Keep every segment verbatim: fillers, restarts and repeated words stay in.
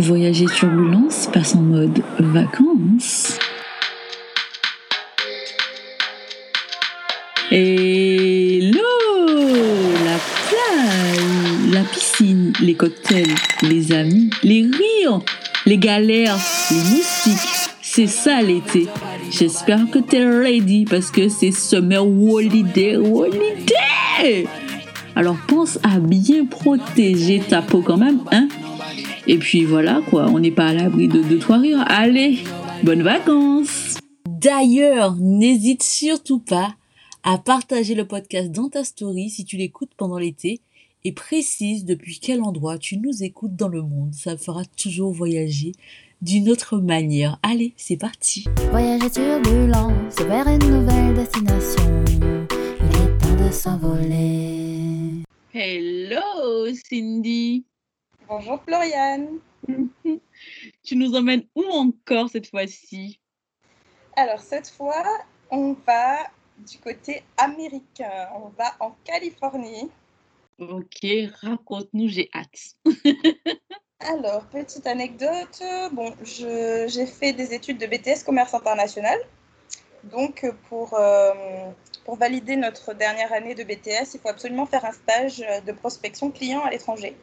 Voyager Turbulences passe en mode vacances. Hello! La plage, la piscine, les cocktails, les amis, les rires, les galères, les moustiques. C'est ça l'été. J'espère que t'es ready parce que c'est summer holiday, holiday! Alors pense à bien protéger ta peau quand même, hein? Et puis voilà quoi, on n'est pas à l'abri de deux trois rires. Allez, bonnes vacances! D'ailleurs, n'hésite surtout pas à partager le podcast dans ta story si tu l'écoutes pendant l'été et précise depuis quel endroit tu nous écoutes dans le monde. Ça fera toujours voyager d'une autre manière. Allez, c'est parti! Voyager turbulent, c'est vers une nouvelle destination. Il est temps de s'envoler. Hello Cindy! Bonjour Floriane. Tu nous emmènes où encore cette fois-ci? Alors cette fois, on va du côté américain. On va en Californie. Ok, raconte-nous, j'ai hâte. Alors, petite anecdote. Bon, je, j'ai fait des études de B T S Commerce International. Donc, pour, euh, pour valider notre dernière année de B T S, il faut absolument faire un stage de prospection client à l'étranger.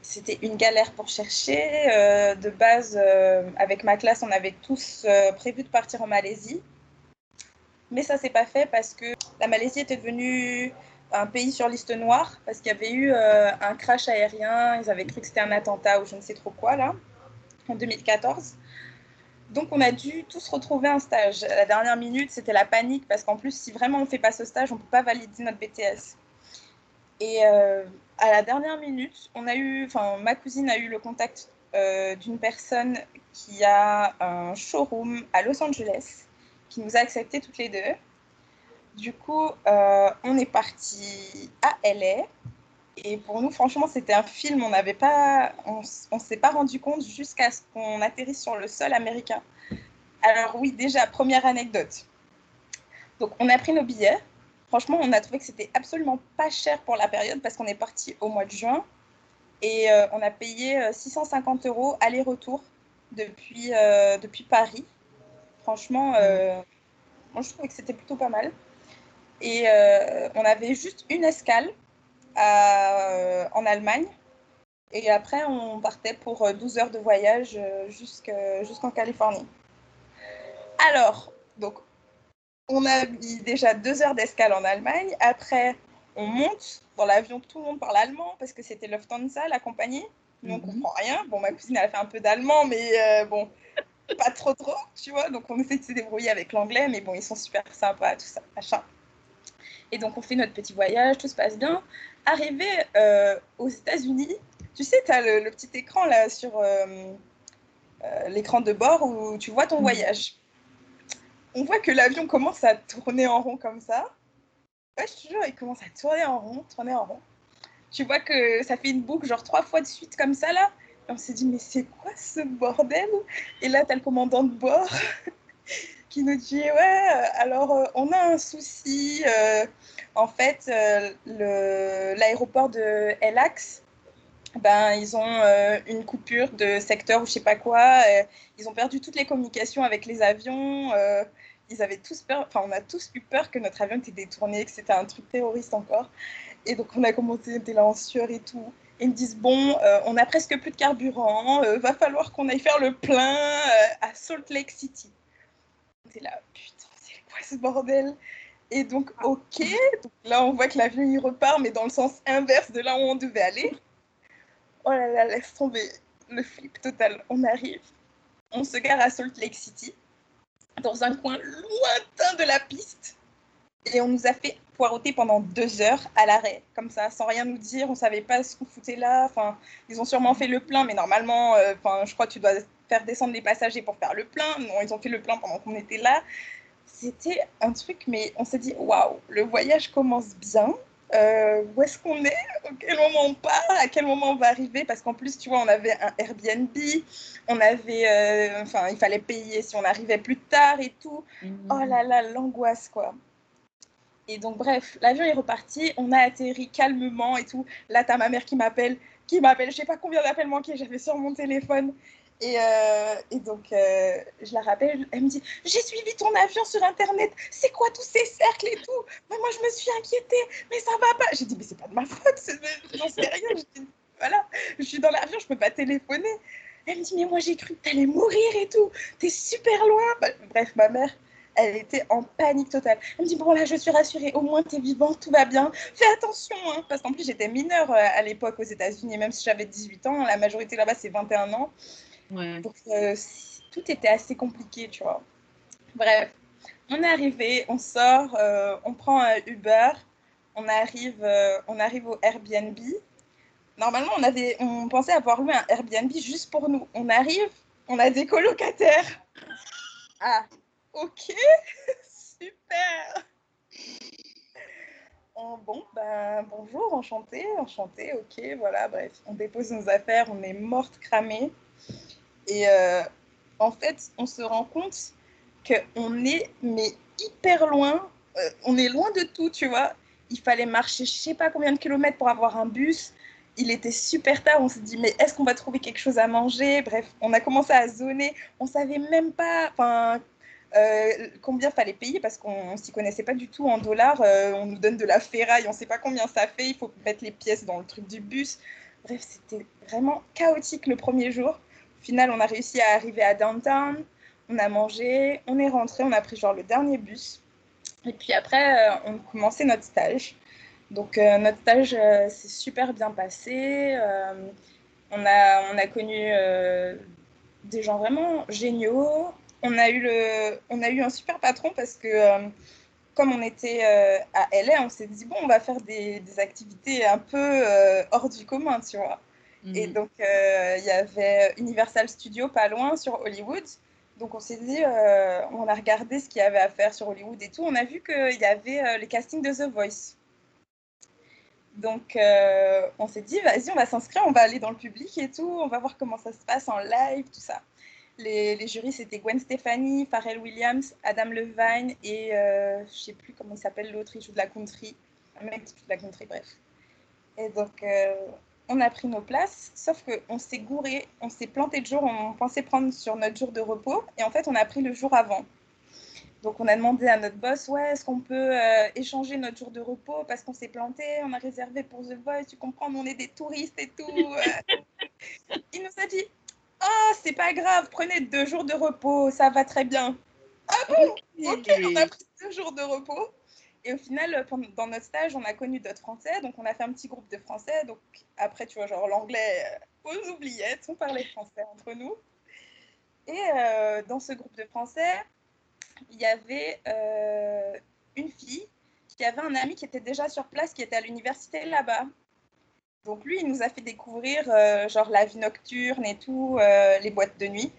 C'était une galère pour chercher. Euh, de base, euh, avec ma classe, on avait tous euh, prévu de partir en Malaisie. Mais ça ne s'est pas fait parce que la Malaisie était devenue un pays sur liste noire parce qu'il y avait eu euh, un crash aérien. Ils avaient cru que c'était un attentat ou je ne sais trop quoi, là, en deux mille quatorze. Donc, on a dû tous retrouver un stage. À la dernière minute, c'était la panique parce qu'en plus, si vraiment on ne fait pas ce stage, on ne peut pas valider notre B T S. Et... Euh, à la dernière minute, on a eu, enfin, ma cousine a eu le contact euh, d'une personne qui a un showroom à Los Angeles, qui nous a acceptés toutes les deux. Du coup, euh, on est parti à L A. Et pour nous, franchement, c'était un film. On n'avait pas, on, on s'est pas rendu compte jusqu'à ce qu'on atterrisse sur le sol américain. Alors oui, déjà première anecdote. Donc, on a pris nos billets. Franchement, on a trouvé que c'était absolument pas cher pour la période parce qu'on est parti au mois de juin et euh, on a payé euh, six cent cinquante euros aller-retour depuis, euh, depuis Paris. Franchement, euh, moi, je trouvais que c'était plutôt pas mal. Et euh, on avait juste une escale à, euh, en Allemagne et après, on partait pour douze heures de voyage jusqu'en Californie. Alors, donc, on a mis déjà deux heures d'escale en Allemagne. Après, on monte dans l'avion. Tout le monde parle allemand parce que c'était Lufthansa, la compagnie. Nous, on ne comprend rien. Bon, ma cousine, elle a fait un peu d'allemand, mais euh, bon, pas trop trop, tu vois. Donc, on essaie de se débrouiller avec l'anglais, mais bon, ils sont super sympas, tout ça, machin. Et donc, on fait notre petit voyage, tout se passe bien. Arrivé euh, aux États-Unis, tu sais, tu as le, le petit écran là sur euh, euh, l'écran de bord où tu vois ton voyage. On voit que l'avion commence à tourner en rond comme ça. Ouais, je te jure, il commence à tourner en rond, tourner en rond. Tu vois que ça fait une boucle, genre trois fois de suite comme ça, là. Et on s'est dit, mais c'est quoi ce bordel? Et là, t'as le commandant de bord qui nous dit, ouais, alors euh, on a un souci. Euh, en fait, euh, le, l'aéroport de L A X, ben, ils ont euh, une coupure de secteur ou je sais pas quoi. Euh, ils ont perdu toutes les communications avec les avions. Euh, ils avaient tous peur, enfin, on a tous eu peur que notre avion était détourné, que c'était un truc terroriste encore. Et donc, on a commencé, on était là en sueur et tout. Et ils me disent, bon, euh, on a presque plus de carburant, euh, va falloir qu'on aille faire le plein euh, à Salt Lake City. On était là, putain, c'est quoi ce bordel? Et donc, ok, donc, là, on voit que l'avion, il repart, mais dans le sens inverse de là où on devait aller. Oh là là, laisse tomber, le flip total. On arrive, on se gare à Salt Lake City, dans un coin lointain de la piste, et on nous a fait poireauter pendant deux heures à l'arrêt, comme ça, sans rien nous dire. On ne savait pas ce qu'on foutait là. Enfin, ils ont sûrement fait le plein, mais normalement, euh, enfin, je crois que tu dois faire descendre les passagers pour faire le plein. Non, ils ont fait le plein pendant qu'on était là. C'était un truc, mais on s'est dit, waouh, le voyage commence bien. Euh, où est-ce qu'on est? À quel moment on part? À quel moment on va arriver? Parce qu'en plus, tu vois, on avait un Airbnb, on avait, euh, enfin, il fallait payer si on arrivait plus tard et tout. Mmh. Oh là là, l'angoisse, quoi. Et donc, bref, l'avion est reparti, on a atterri calmement et tout. Là, t'as ma mère qui m'appelle. qui m'appelle, je sais pas combien d'appels manqués j'avais sur mon téléphone. Et, euh, et donc, euh, je la rappelle, elle me dit « J'ai suivi ton avion sur Internet, c'est quoi tous ces cercles et tout ? » Mais moi, je me suis inquiétée, mais ça va pas. J'ai dit « Mais c'est pas de ma faute, j'en sais rien. » Voilà, je suis dans l'avion, je peux pas téléphoner. Elle me dit « Mais moi, j'ai cru que t'allais mourir et tout, t'es super loin. » Bah, bref, ma mère, elle était en panique totale. Elle me dit « Bon, là, je suis rassurée, au moins, t'es vivant, tout va bien. Fais attention, hein. » Parce qu'en plus, j'étais mineure à l'époque aux États-Unis, et même si j'avais dix-huit ans, la majorité là-bas, c'est vingt et un ans. Ouais. Donc, euh, tout était assez compliqué, tu vois. Bref, on est arrivé, on sort, euh, on prend un Uber, on arrive, euh, on arrive au Airbnb. Normalement, on, avait, on pensait avoir loué un Airbnb juste pour nous. On arrive, on a des colocataires. Ah, ok, super. On, bon, ben, bonjour, enchanté, enchanté, ok, voilà, bref. On dépose nos affaires, on est morte cramée. Et euh, en fait, on se rend compte qu'on est mais hyper loin, euh, on est loin de tout, tu vois. Il fallait marcher je ne sais pas combien de kilomètres pour avoir un bus. Il était super tard, on s'est dit mais est-ce qu'on va trouver quelque chose à manger? Bref, on a commencé à zoner, on ne savait même pas euh, combien il fallait payer parce qu'on ne s'y connaissait pas du tout en dollars. Euh, on nous donne de la ferraille, on ne sait pas combien ça fait, il faut mettre les pièces dans le truc du bus. Bref, c'était vraiment chaotique le premier jour. Au final, on a réussi à arriver à Downtown, on a mangé, on est rentré, on a pris genre le dernier bus. Et puis après, euh, on commençait notre stage. Donc euh, notre stage euh, s'est super bien passé. Euh, on, a, on a connu euh, des gens vraiment géniaux. On a eu, le, on a eu un super patron parce que euh, comme on était euh, à L A, on s'est dit bon, on va faire des, des activités un peu euh, hors du commun, tu vois. Et donc, il euh, y avait Universal Studios pas loin sur Hollywood. Donc, on s'est dit, euh, on a regardé ce qu'il y avait à faire sur Hollywood et tout. On a vu qu'il y avait euh, les castings de The Voice. Donc, euh, on s'est dit, vas-y, on va s'inscrire, on va aller dans le public et tout. On va voir comment ça se passe en live, tout ça. Les, les jurys, c'était Gwen Stefani, Pharrell Williams, Adam Levine et euh, je ne sais plus comment il s'appelle l'autre, il joue de la country. Un mec qui joue de la country, bref. Et donc... Euh, on a pris nos places, sauf qu'on s'est gouré, on s'est planté de jour, on pensait prendre sur notre jour de repos, et en fait, on a pris le jour avant. Donc, on a demandé à notre boss, ouais, est-ce qu'on peut euh, échanger notre jour de repos parce qu'on s'est planté, on a réservé pour The Voice, tu comprends, on est des touristes et tout. Il nous a dit, oh, c'est pas grave, prenez deux jours de repos, ça va très bien. Ah bon? Ok, on a pris deux jours de repos. Et au final, dans notre stage, on a connu d'autres Français, donc on a fait un petit groupe de Français. Donc après, tu vois, genre l'anglais aux oubliettes, on parlait français entre nous. Et euh, dans ce groupe de Français, il y avait euh, une fille qui avait un ami qui était déjà sur place, qui était à l'université là-bas. Donc lui, il nous a fait découvrir euh, genre la vie nocturne et tout, euh, les boîtes de nuit.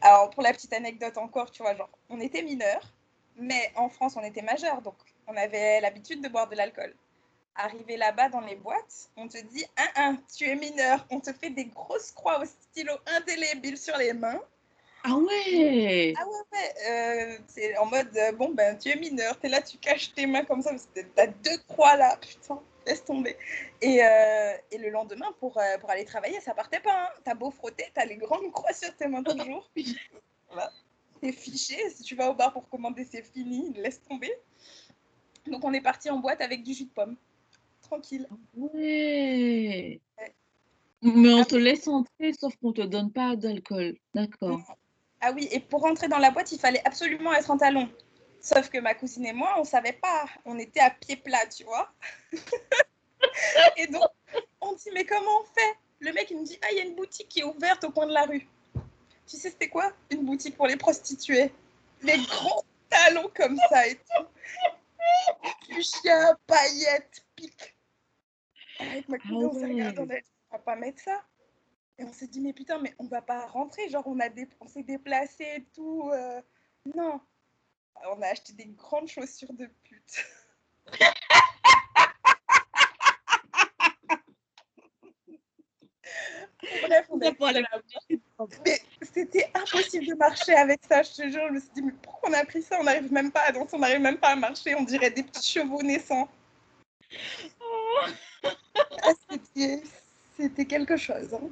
Alors pour la petite anecdote encore, tu vois, genre on était mineurs, mais en France, on était majeurs, donc on avait l'habitude de boire de l'alcool. Arrivé là-bas dans les boîtes, on te dit « un un, tu es mineur ». On te fait des grosses croix au stylo indélébile sur les mains. Ah ouais. Ah ouais, ouais. Euh, c'est en mode euh, « bon, ben, tu es mineur, t'es là, tu caches tes mains comme ça, parce que t'as deux croix là, putain, laisse tomber ». Et, euh, et le lendemain, pour, euh, pour aller travailler, ça partait pas. Hein. T'as beau frotter, t'as les grandes croix sur tes mains toujours. Voilà. T'es fiché, si tu vas au bar pour commander, c'est fini, laisse tomber. Donc, on est parti en boîte avec du jus de pomme. Tranquille. Ouais. Ouais. Mais on ah, te laisse entrer, sauf qu'on ne te donne pas d'alcool. D'accord. Ah oui, et pour rentrer dans la boîte, il fallait absolument être en talons. Sauf que ma cousine et moi, on ne savait pas. On était à pied plat, tu vois. Et donc, on dit, mais comment on fait? Le mec, il me dit, ah, il y a une boutique qui est ouverte au coin de la rue. Tu sais, c'était quoi? Une boutique pour les prostituées. Les gros talons comme ça et tout. Fuchsia, paillettes, pique. Avec ma cousine, on s'est regardé, on a dit, on va pas mettre ça. Et on s'est dit, mais putain, mais on va pas rentrer. Genre, on, dé- on s'est déplacé et tout. Euh... Non. On a acheté des grandes chaussures de pute. Bref, on a pas la pute. Mais c'était impossible de marcher avec ça, je te jure. Je me suis dit, mais pourquoi on a pris ça? On n'arrive même pas à danser, on n'arrive même pas à marcher. On dirait des petits chevaux naissants. Oh. Ah, c'était, C'était quelque chose. Hein.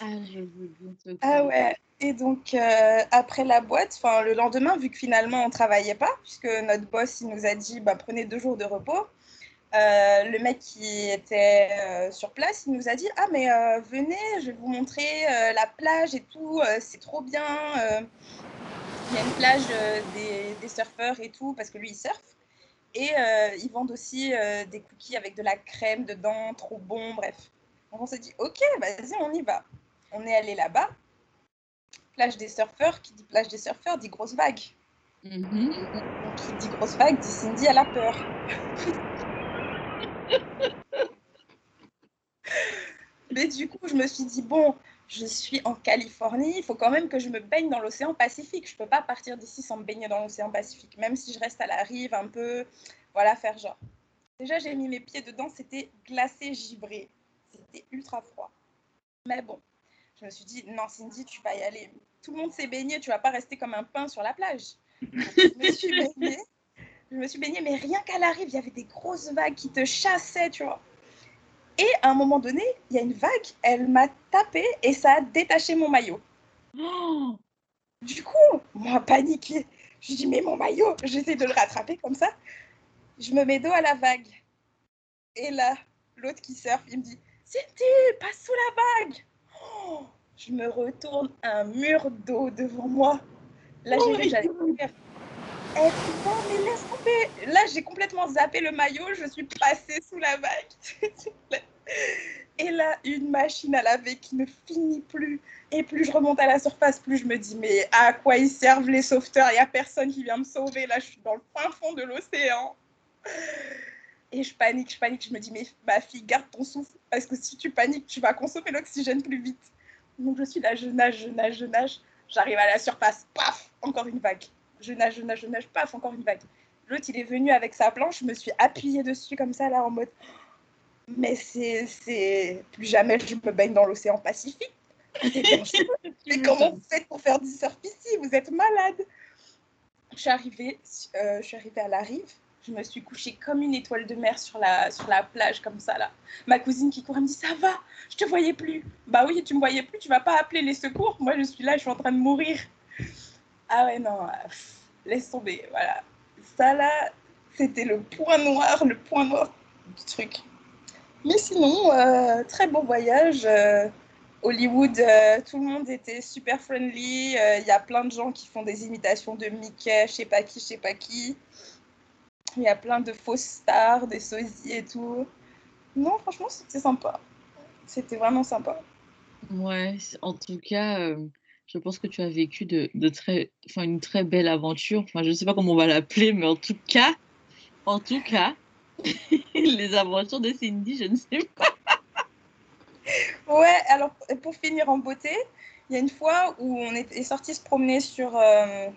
Ah, je vous dis. Ah ouais. Et donc, euh, après la boîte, le lendemain, vu que finalement, on ne travaillait pas, puisque notre boss, il nous a dit, bah, prenez deux jours de repos. Euh, le mec qui était euh, sur place, il nous a dit, ah, mais euh, venez, je vais vous montrer euh, la plage et tout, euh, c'est trop bien. Euh, il y a une plage euh, des, des surfeurs et tout, parce que lui, il surfe. Et euh, ils vendent aussi euh, des cookies avec de la crème dedans, trop bon, bref. Donc, on s'est dit, OK, vas-y, on y va. On est allé là-bas. Plage des surfeurs, qui dit plage des surfeurs dit grosse vague. Mm-hmm. Donc, qui dit grosse vague dit Cindy à la peur. Mais du coup, je me suis dit, bon, je suis en Californie, il faut quand même que je me baigne dans l'océan Pacifique. Je peux pas partir d'ici sans me baigner dans l'océan Pacifique, même si je reste à la rive un peu, voilà, faire genre. Déjà, j'ai mis mes pieds dedans, c'était glacé, givré. C'était ultra froid. Mais bon. Je me suis dit, non, Cindy, tu vas y aller. Tout le monde s'est baigné, tu ne vas pas rester comme un pain sur la plage. Je me suis baignée, je me suis baignée mais rien qu'à la rive, il y avait des grosses vagues qui te chassaient, tu vois. Et à un moment donné, il y a une vague, elle m'a tapée et ça a détaché mon maillot. Oh. Du coup, moi, paniquée, je dis, mais mon maillot, j'essaie de le rattraper comme ça. Je me mets dos à la vague. Et là, l'autre qui surfe, il me dit, Cindy, passe sous la vague. Oh, je me retourne un mur d'eau devant moi. Là, oh j'ai vu j'allais faire. Eh putain, mais laisse tomber. Là, j'ai complètement zappé le maillot. Je suis passée sous la vague. Et là, une machine à laver qui ne finit plus. Et plus je remonte à la surface, plus je me dis, mais à quoi ils servent les sauveteurs? Il n'y a personne qui vient me sauver. Là, je suis dans le fin fond de l'océan. Et je panique, je panique, je me dis, mais ma fille, garde ton souffle, parce que si tu paniques, tu vas consommer l'oxygène plus vite. Donc je suis là, je nage, je nage, je nage, j'arrive à la surface, paf, encore une vague. Je nage, je nage, je nage, paf, encore une vague. L'autre, il est venu avec sa planche, je me suis appuyée dessus comme ça, là, en mode, mais c'est, c'est, plus jamais je me baigne dans l'océan Pacifique. Mais comment vous faites pour faire du surf ici? Vous êtes malade. Je suis arrivée, euh, je suis arrivée à la rive. Je me suis couchée comme une étoile de mer sur la, sur la plage, comme ça, là. Ma cousine qui court, elle me dit, ça va, je te voyais plus. Bah oui, tu me voyais plus, tu vas pas appeler les secours. Moi, je suis là, je suis en train de mourir. Ah ouais, non, pff, laisse tomber, voilà. Ça, là, c'était le point noir, le point noir du truc. Mais sinon, euh, très bon voyage. Euh, Hollywood, euh, tout le monde était super friendly. Il euh, y a plein de gens qui font des imitations de Mickey, je sais pas qui, je sais pas qui. Il y a plein de fausses stars, des sosies et tout. Non, franchement, c'était sympa. C'était vraiment sympa. Ouais, en tout cas, euh, je pense que tu as vécu de, de très, enfin, une très belle aventure. Enfin, je ne sais pas comment on va l'appeler, mais en tout cas, en tout cas, les aventures de Cindy, je ne sais pas. Ouais, alors pour finir en beauté, il y a une fois où on est sortis se promener sur... Euh,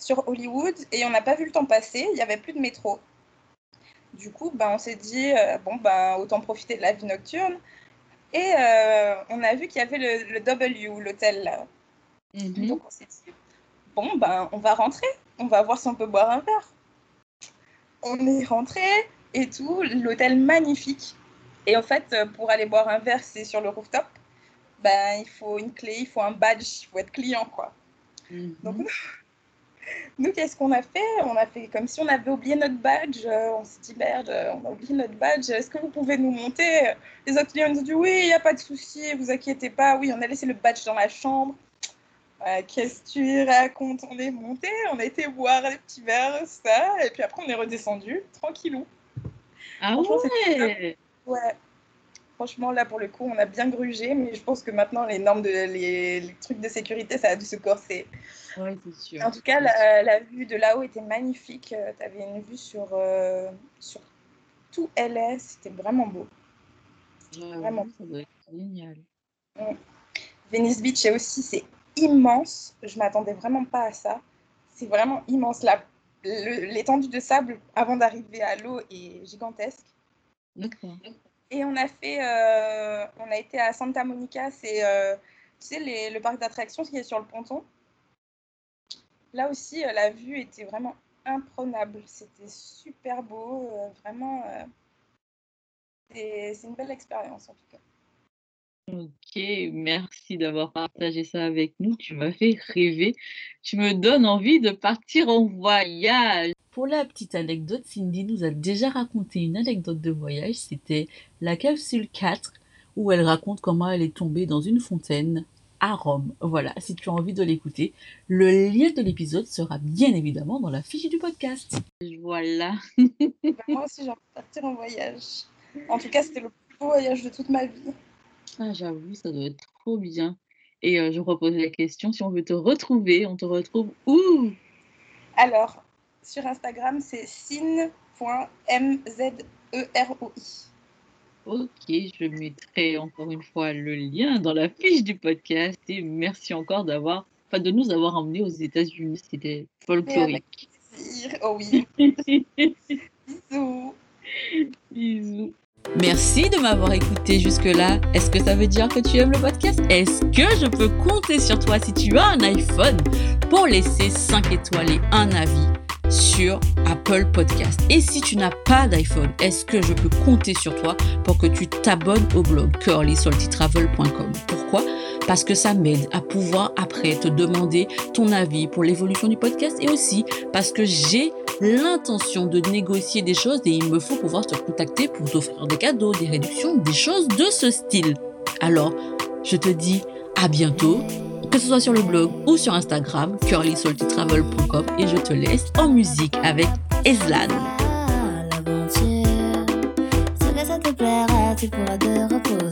sur Hollywood, et on n'a pas vu le temps passer, il n'y avait plus de métro. Du coup, ben, on s'est dit, euh, bon, ben, autant profiter de la vie nocturne. Et euh, on a vu qu'il y avait le, le W, l'hôtel. Mm-hmm. Donc, on s'est dit, bon, ben, on va rentrer, on va voir si on peut boire un verre. On est rentré et tout, l'hôtel magnifique. Et en fait, pour aller boire un verre, c'est sur le rooftop. Ben, il faut une clé, il faut un badge, il faut être client, quoi. Mm-hmm. Donc, nous, qu'est-ce qu'on a fait? On a fait comme si on avait oublié notre badge. On s'est dit, merde, on a oublié notre badge. Est-ce que vous pouvez nous monter? Les autres clients nous ont dit, oui, il n'y a pas de souci, vous inquiétez pas. Oui, on a laissé le badge dans la chambre. Euh, qu'est-ce que tu racontes? On est monté, on a été boire des petits verres, ça. Et puis après, on est redescendu, tranquillou. Ah ouais? Ouais. Franchement, là, pour le coup, on a bien grugé, mais je pense que maintenant, les normes, de, les, les trucs de sécurité, ça a dû se corser. Oui, c'est sûr. En tout cas, la, la vue de là-haut était magnifique. Tu avais une vue sur, euh, sur tout L A. C'était vraiment beau. Ouais, vraiment oui, ça doit être génial. Ouais. Venice Beach, c'est aussi, c'est immense. Je ne m'attendais vraiment pas à ça. C'est vraiment immense. La, le, l'étendue de sable avant d'arriver à l'eau est gigantesque. D'accord. Et on a fait, euh, on a été à Santa Monica, c'est, euh, tu sais, les, le parc d'attractions qui est sur le ponton. Là aussi, euh, la vue était vraiment imprenable. C'était super beau, euh, vraiment. Euh, c'est, c'est une belle expérience en tout cas. Ok, merci d'avoir partagé ça avec nous. Tu m'as fait rêver. Tu me donnes envie de partir en voyage. Pour la petite anecdote, Cindy nous a déjà raconté une anecdote de voyage. C'était la capsule quatre où elle raconte comment elle est tombée dans une fontaine à Rome. Voilà, si tu as envie de l'écouter, le lien de l'épisode sera bien évidemment dans la fiche du podcast. Voilà. Moi aussi, j'ai envie de partir en voyage. En tout cas, c'était le plus beau voyage de toute ma vie. Ah, j'avoue, ça doit être trop bien. Et euh, je repose la question, si on veut te retrouver, on te retrouve où? Alors, sur Instagram, c'est cin point m z e r o i. Ok, je mettrai encore une fois le lien dans la fiche du podcast. Et merci encore d'avoir, enfin, de nous avoir emmenés aux États-Unis. C'était folklorique. Oh oui. Bisous. Bisous. Merci de m'avoir écouté jusque-là. Est-ce que ça veut dire que tu aimes le podcast? Est-ce que je peux compter sur toi si tu as un iPhone pour laisser cinq étoiles et un avis sur Apple Podcast? Et si tu n'as pas d'iPhone, est-ce que je peux compter sur toi pour que tu t'abonnes au blog curly salty travel point com? Pourquoi? Parce que ça m'aide à pouvoir après te demander ton avis pour l'évolution du podcast, et aussi parce que j'ai l'intention de négocier des choses et il me faut pouvoir te contacter pour t'offrir des cadeaux, des réductions, des choses de ce style. Alors, je te dis à bientôt, que ce soit sur le blog ou sur Instagram, curly salty travel point com, et je te laisse en musique avec Ezlane. L'aventure, ce que ça te plaira, tu pourras te reposer.